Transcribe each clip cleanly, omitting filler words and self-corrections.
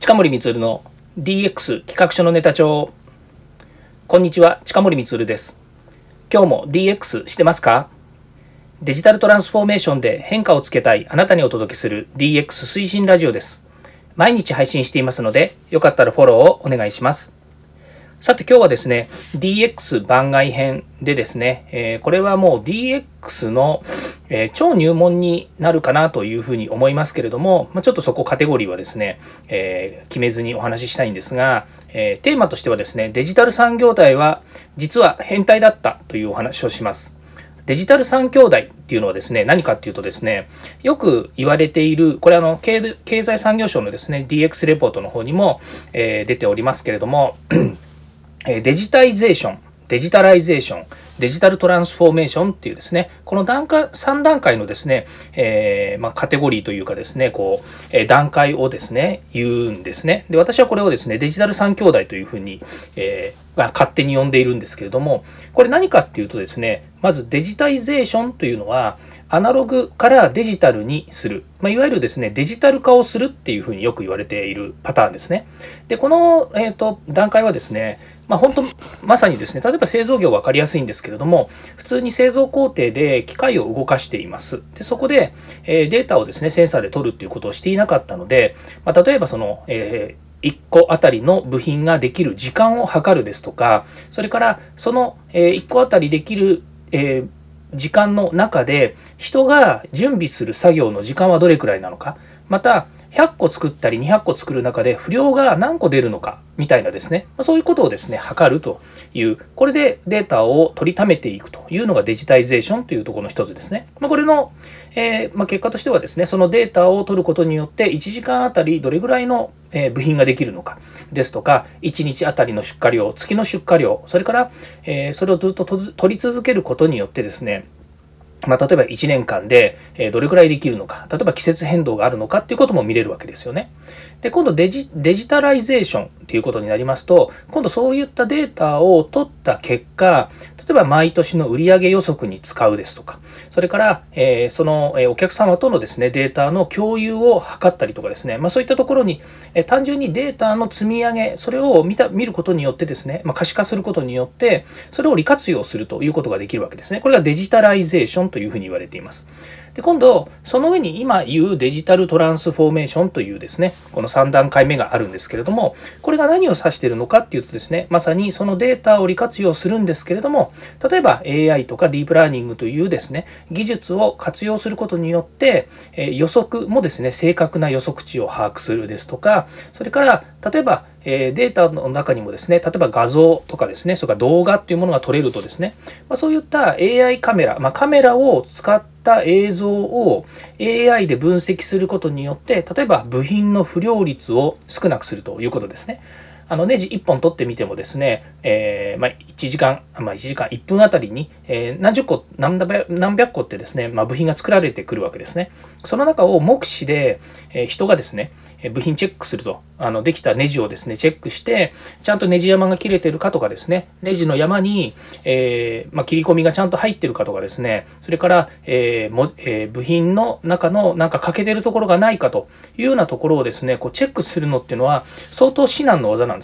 近森光の DX 企画書のネタ帳。こんにちは、近森光です。今日も DX してますか？デジタルトランスフォーメーションで変化をつけたいあなたにお届けする DX 推進ラジオです。毎日配信していますので、よかったらフォローをお願いします。さて今日はですね、 DX 番外編でですね、これはもう DX の、超入門になるかなというふうに思いますけれども、ちょっとそこカテゴリーはですね、決めずにお話ししたいんですが、テーマとしてはですね、デジタル3兄弟は実は変態だったというお話をします。デジタル3兄弟っていうのはですね、何かっていうとですね、よく言われている、これ経済産業省のですね、DX レポートの方にも、出ておりますけれども、デジタイゼーション、デジタライゼーション、デジタルトランスフォーメーションっていうですね、この3段階のですね、カテゴリーというかですね、段階をですね、言うんですね。で、私はこれをですね、デジタル3兄弟というふうに、勝手に呼んでいるんですけれども、これ何かっていうとですね、まずデジタイゼーションというのは、アナログからデジタルにする。いわゆるですね、デジタル化をするっていうふうによく言われているパターンですね。で、この、段階はですね、本当、まさにですね、例えば製造業わかりやすいんですけれども、普通に製造工程で機械を動かしています。で、そこで、データをですね、センサーで取るっていうことをしていなかったので、例えばその、1個あたりの部品ができる時間を測るですとか、それからその1個あたりできる時間の中で人が準備する作業の時間はどれくらいなのか、また100個作ったり200個作る中で不良が何個出るのかみたいなですね、そういうことをですね、測るという、これでデータを取りためていくというのがデジタイゼーションというところの一つですね。これの、結果としてはですね、そのデータを取ることによって1時間あたりどれぐらいの部品ができるのかですとか、1日あたりの出荷量、月の出荷量、それから、それをずっと取り続けることによってですね、例えば1年間でどれくらいできるのか、例えば季節変動があるのかっていうことも見れるわけですよね。で、今度デジタライゼーションっていうことになりますと、今度そういったデータを取った結果、例えば毎年の売上予測に使うですとか、それから、そのお客様とのですね、データの共有を図ったりとかですね、そういったところに、単純にデータの積み上げ、それを見ることによってですね、可視化することによって、それを利活用するということができるわけですね。これがデジタライゼーションというふうに言われています。で、今度、その上に今言うデジタルトランスフォーメーションというですね、この3段階目があるんですけれども、これが何を指しているのかっていうとですね、まさにそのデータを利活用するんですけれども、例えば AI とかディープラーニングというですね、技術を活用することによって、予測もですね、正確な予測値を把握するですとか、それから、例えば、データの中にもですね、例えば画像とかですね、それから動画っていうものが撮れるとですね、そういった AI カメラ、カメラを使った映像を AI で分析することによって、例えば部品の不良率を少なくするということですね。ネジ1本取ってみてもですね、1分あたりに、何百個ってですね、部品が作られてくるわけですね。その中を目視で、人がですね、部品チェックすると、できたネジをですね、チェックして、ちゃんとネジ山が切れてるかとかですね、ネジの山に、切り込みがちゃんと入ってるかとかですね、それから、部品の中の欠けてるところがないかというようなところをですね、チェックするのっていうのは、相当至難の技なんですね。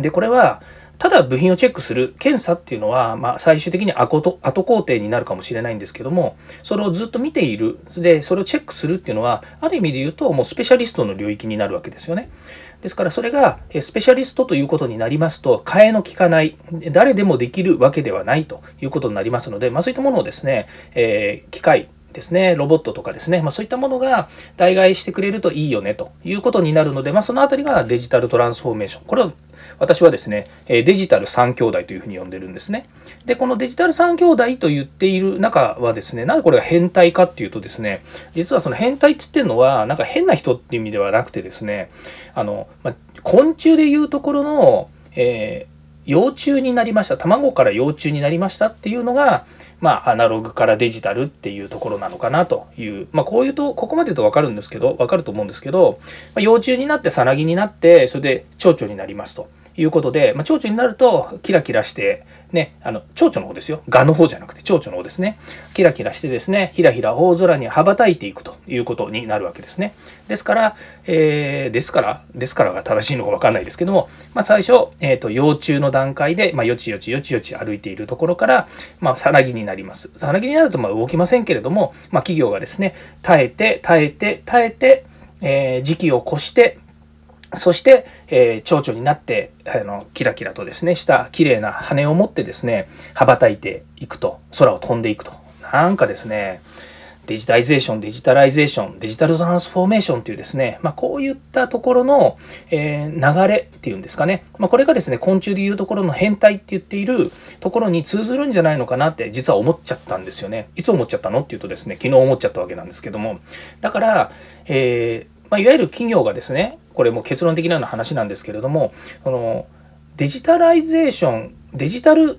で、これはただ部品をチェックする検査っていうのは、最終的に後工程になるかもしれないんですけども、それをずっと見ている、でそれをチェックするっていうのは、ある意味で言うともうスペシャリストの領域になるわけですよね。ですから、それがスペシャリストということになりますと、替えの利かない、誰でもできるわけではないということになりますので、そういったものをですね、機械ですね、ロボットとかですね、そういったものが代替してくれるといいよねということになるので、そのあたりがデジタルトランスフォーメーション。これを私はですね、デジタル3兄弟というふうに呼んでるんですね。で、このデジタル3兄弟と言っている中はですね、なんでこれが変態かっていうとですね、実はその変態って言ってるのは、変な人っていう意味ではなくてですね、昆虫でいうところの、幼虫になりました。卵から幼虫になりましたっていうのが、アナログからデジタルっていうところなのかなという。ここまで言うとわかると思うんですけど、幼虫になって、さなぎになって、それで蝶々になりますと。いうことで、まあ、蝶々になるとキラキラして、ね、蝶々の方ですよ。蛾の方じゃなくて蝶々の方ですね。キラキラしてですね、ひらひら大空に羽ばたいていくということになるわけですね。ですからが正しいのかわかんないですけども、まあ、最初、幼虫の段階で、まあ、よちよちよちよち歩いているところから、まあ、さなぎになります。さなぎになると、まあ、動きませんけれども、まあ、企業がですね、耐えて、時期を越して、そして、蝶々になって、キラキラとですね、した綺麗な羽を持ってですね、羽ばたいていくと、空を飛んでいくと。なんかですね、デジタライゼーション、デジタルトランスフォーメーションというですね、まあこういったところの、流れっていうんですかね、まあこれがですね、昆虫でいうところの変態って言っているところに通ずるんじゃないのかなって実は思っちゃったんですよね。いつ思っちゃったのっていうとですね、昨日思っちゃったわけなんですけども。だから、まあ、いわゆる企業がですね、これも結論的な話なんですけれども、デジタライゼーション、デジタル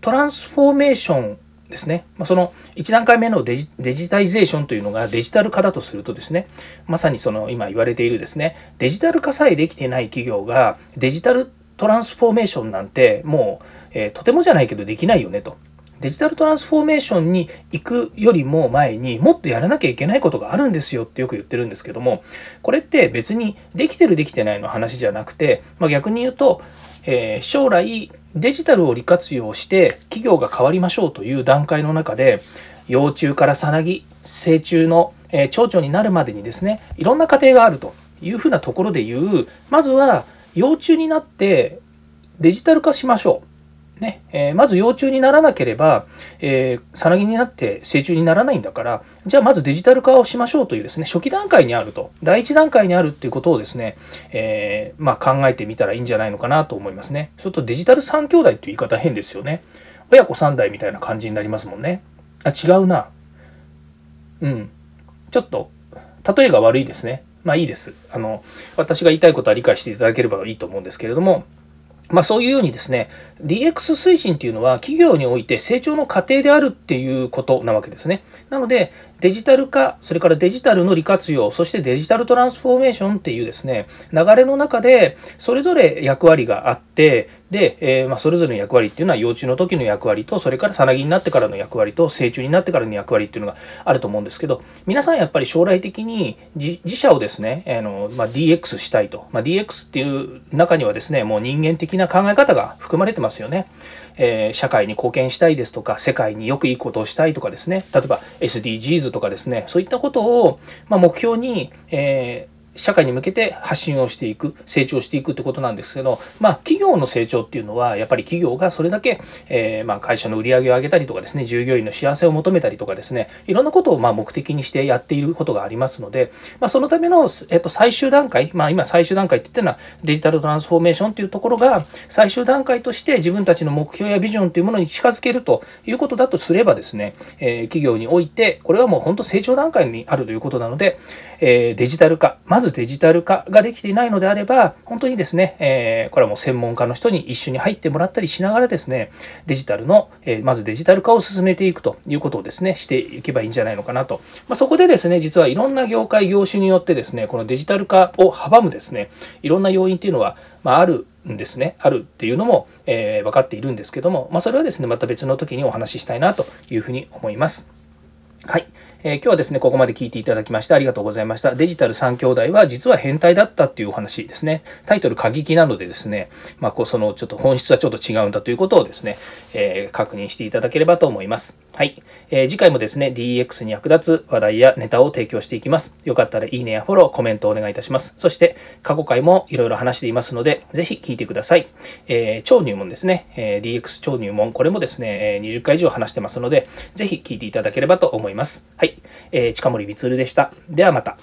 トランスフォーメーションですね。まあ、その1段階目のデジタイゼーションというのがデジタル化だとするとですね、まさにその今言われているですね、デジタル化さえできていない企業がデジタルトランスフォーメーションなんてもう、とてもじゃないけどできないよねと。デジタルトランスフォーメーションに行くよりも前にもっとやらなきゃいけないことがあるんですよってよく言ってるんですけども、これって別にできてるできてないの話じゃなくて、まあ、逆に言うと、将来デジタルを利活用して企業が変わりましょうという段階の中で、幼虫からさなぎ、成虫の蝶々になるまでにですね、いろんな過程があるというふうなところで言う、まずは幼虫になってデジタル化しましょう。ね、まず幼虫にならなければ、さなぎになって成虫にならないんだから、じゃあまずデジタル化をしましょうというですね、初期段階にあると、第一段階にあるっていうことをですね、まあ考えてみたらいいんじゃないのかなと思いますね。それとデジタル三兄弟っていう言い方変ですよね。親子三代みたいな感じになりますもんね。あ、違うな。うん。ちょっと、例えが悪いですね。まあいいです。私が言いたいことは理解していただければいいと思うんですけれども、まあそういうようにですね、DX 推進っていうのは企業において成長の過程であるっていうことなわけですね。なのでデジタル化、それからデジタルの利活用、そしてデジタルトランスフォーメーションっていうですね、流れの中でそれぞれ役割があって、で、まあそれぞれの役割っていうのは幼虫の時の役割と、それからさなぎになってからの役割と、成虫になってからの役割っていうのがあると思うんですけど、皆さんやっぱり将来的に自社をですね、まあ DX したいと。まあ DX っていう中にはですね、もう人間的な考え方が含まれてますよね。社会に貢献したいですとか、世界によくいいことをしたいとかですね、例えば SDGs とかですね、そういったことを、まあ、目標に、社会に向けて発信をしていく、成長していくってことなんですけど、まあ企業の成長っていうのはやっぱり企業がそれだけ、まあ会社の売り上げを上げたりとかですね、従業員の幸せを求めたりとかですね、いろんなことをまあ目的にしてやっていることがありますので、まあそのための最終段階、まあ今最終段階って言ってるのはデジタルトランスフォーメーションっていうところが最終段階として自分たちの目標やビジョンというものに近づけるということだとすればですね、企業においてこれはもう本当成長段階にあるということなので、デジタル化、まずデジタル化ができていないのであれば、本当にですね、これはもう専門家の人に一緒に入ってもらったりしながらですね、まずデジタル化を進めていくということをですね、していけばいいんじゃないのかなと。まあ、そこでですね、実はいろんな業界、業種によってですね、このデジタル化を阻むですね、いろんな要因っていうのは、まあ、あるんですね。あるっていうのも、分かっているんですけども、まあ、それはですね、また別の時にお話ししたいなというふうに思います。はい。今日はですね、ここまで聞いていただきましてありがとうございました。デジタル三兄弟は実は変態だったっていうお話ですね。タイトル過激なのでですね、まあ、こうそのちょっと本質はちょっと違うんだということをですね、確認していただければと思います。はい。次回もですね、DX に役立つ話題やネタを提供していきます。よかったらいいねやフォロー、コメントをお願いいたします。そして、過去回もいろいろ話していますので、ぜひ聞いてください。超入門ですね、DX 超入門、これもですね、20回以上話してますので、ぜひ聞いていただければと思います。はい。近森光でした。ではまた。